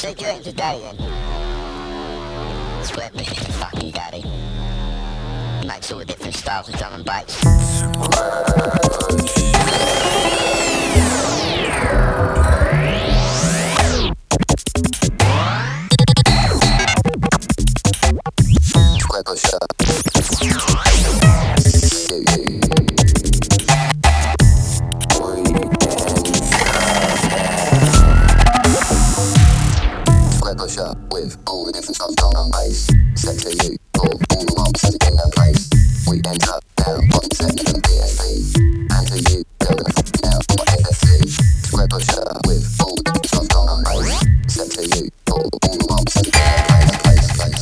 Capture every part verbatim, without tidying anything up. So you ain't your daddy then? Split me, fucking daddy. Like two different styles of drumming bikes. With all the different stuff down on ice. Sector U, all, all the mobs in their place. We enter now on the second and B S B. And to you, go the fuck now on F S C. Square pusher with all the different stuff down on ice. Sector U, all, all the mobs in their place, place, place.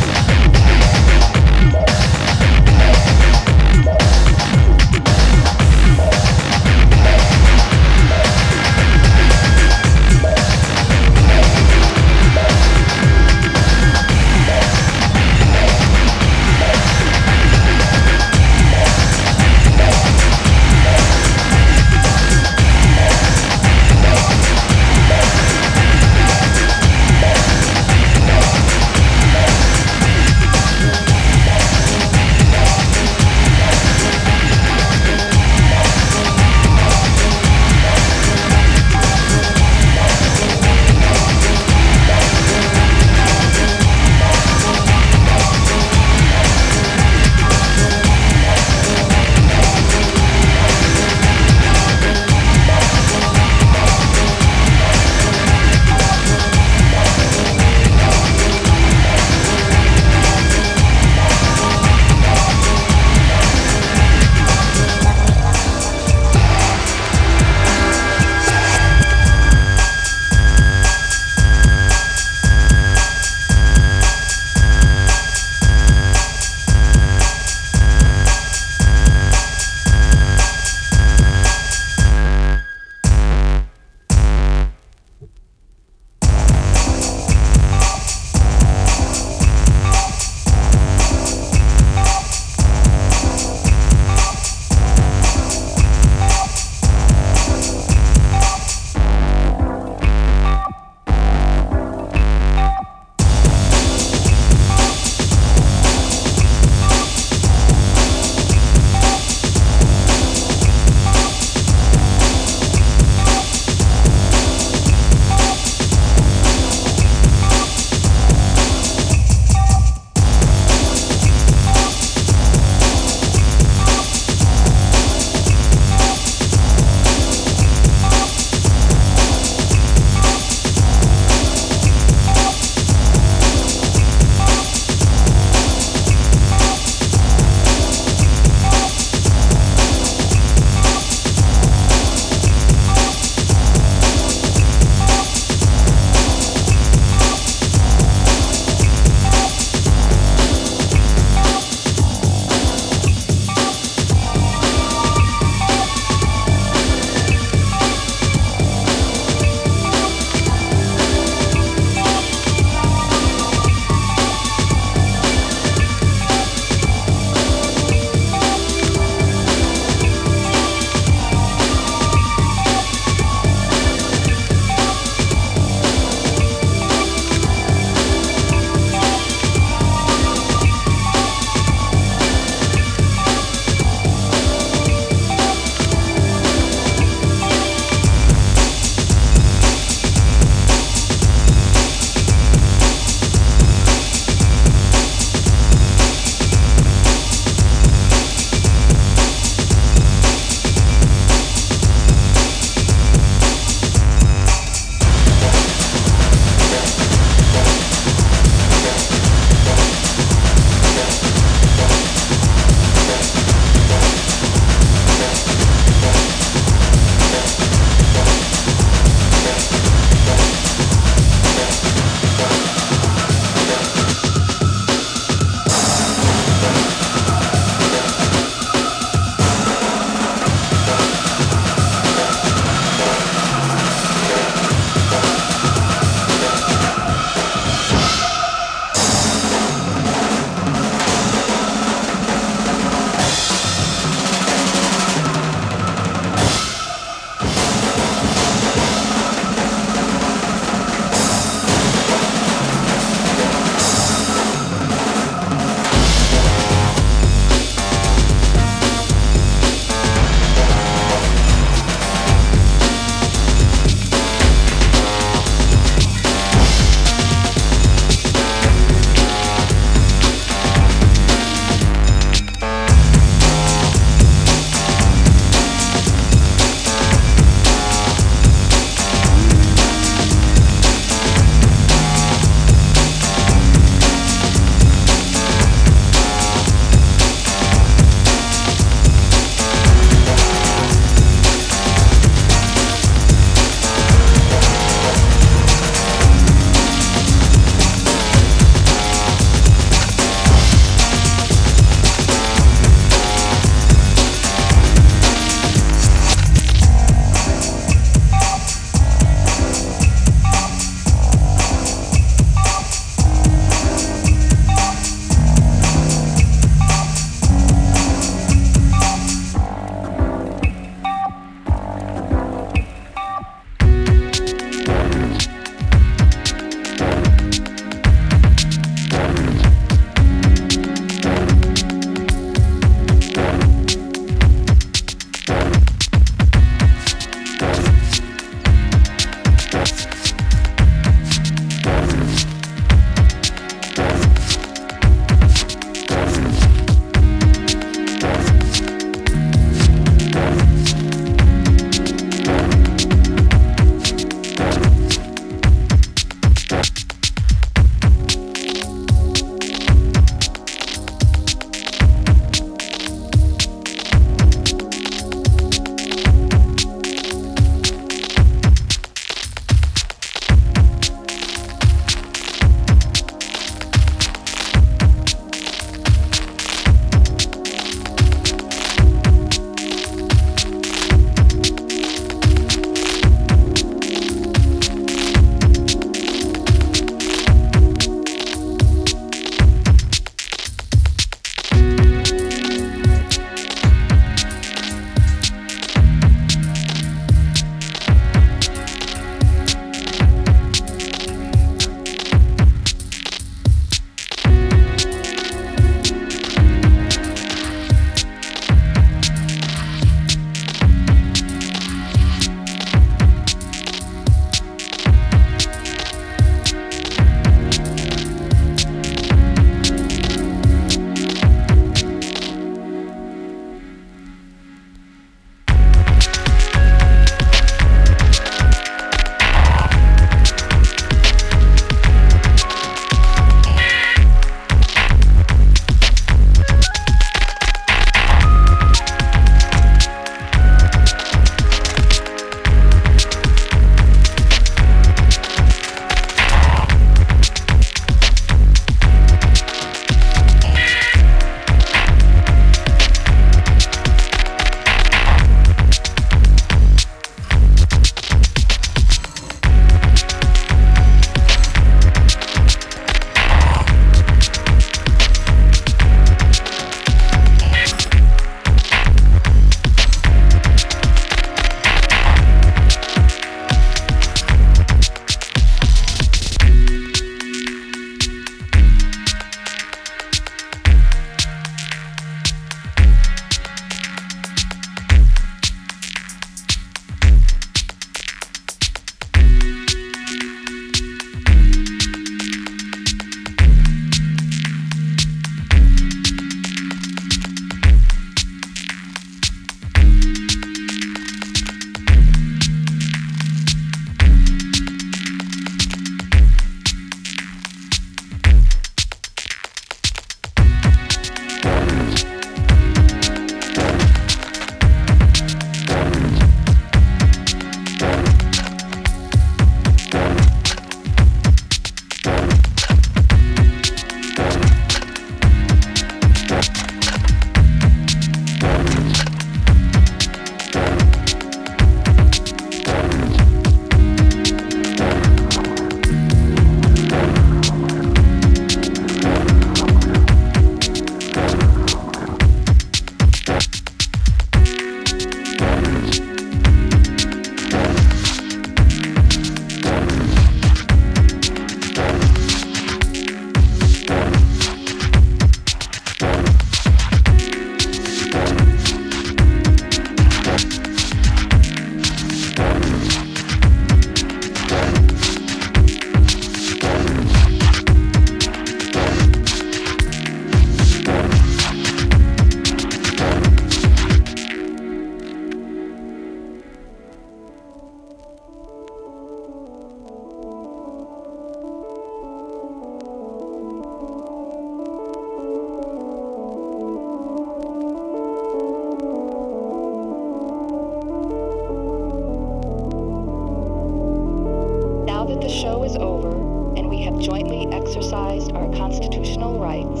exercised our constitutional rights,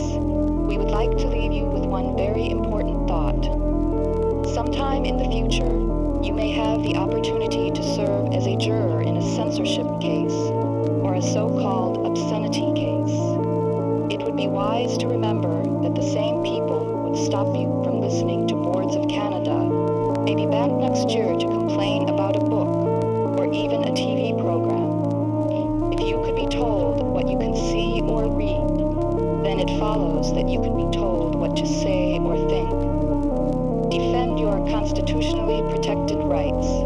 we would like to leave you with one very important thought. Sometime in the future, you may have the opportunity to serve as a juror in a censorship case or a so-called obscenity case. It would be wise to remember that the same people would stop you from listening to Boards of Canada, may be back next year to complain about a book or even a T V program. Told what you can see or read, then it follows that you can be told what to say or think. Defend your constitutionally protected rights.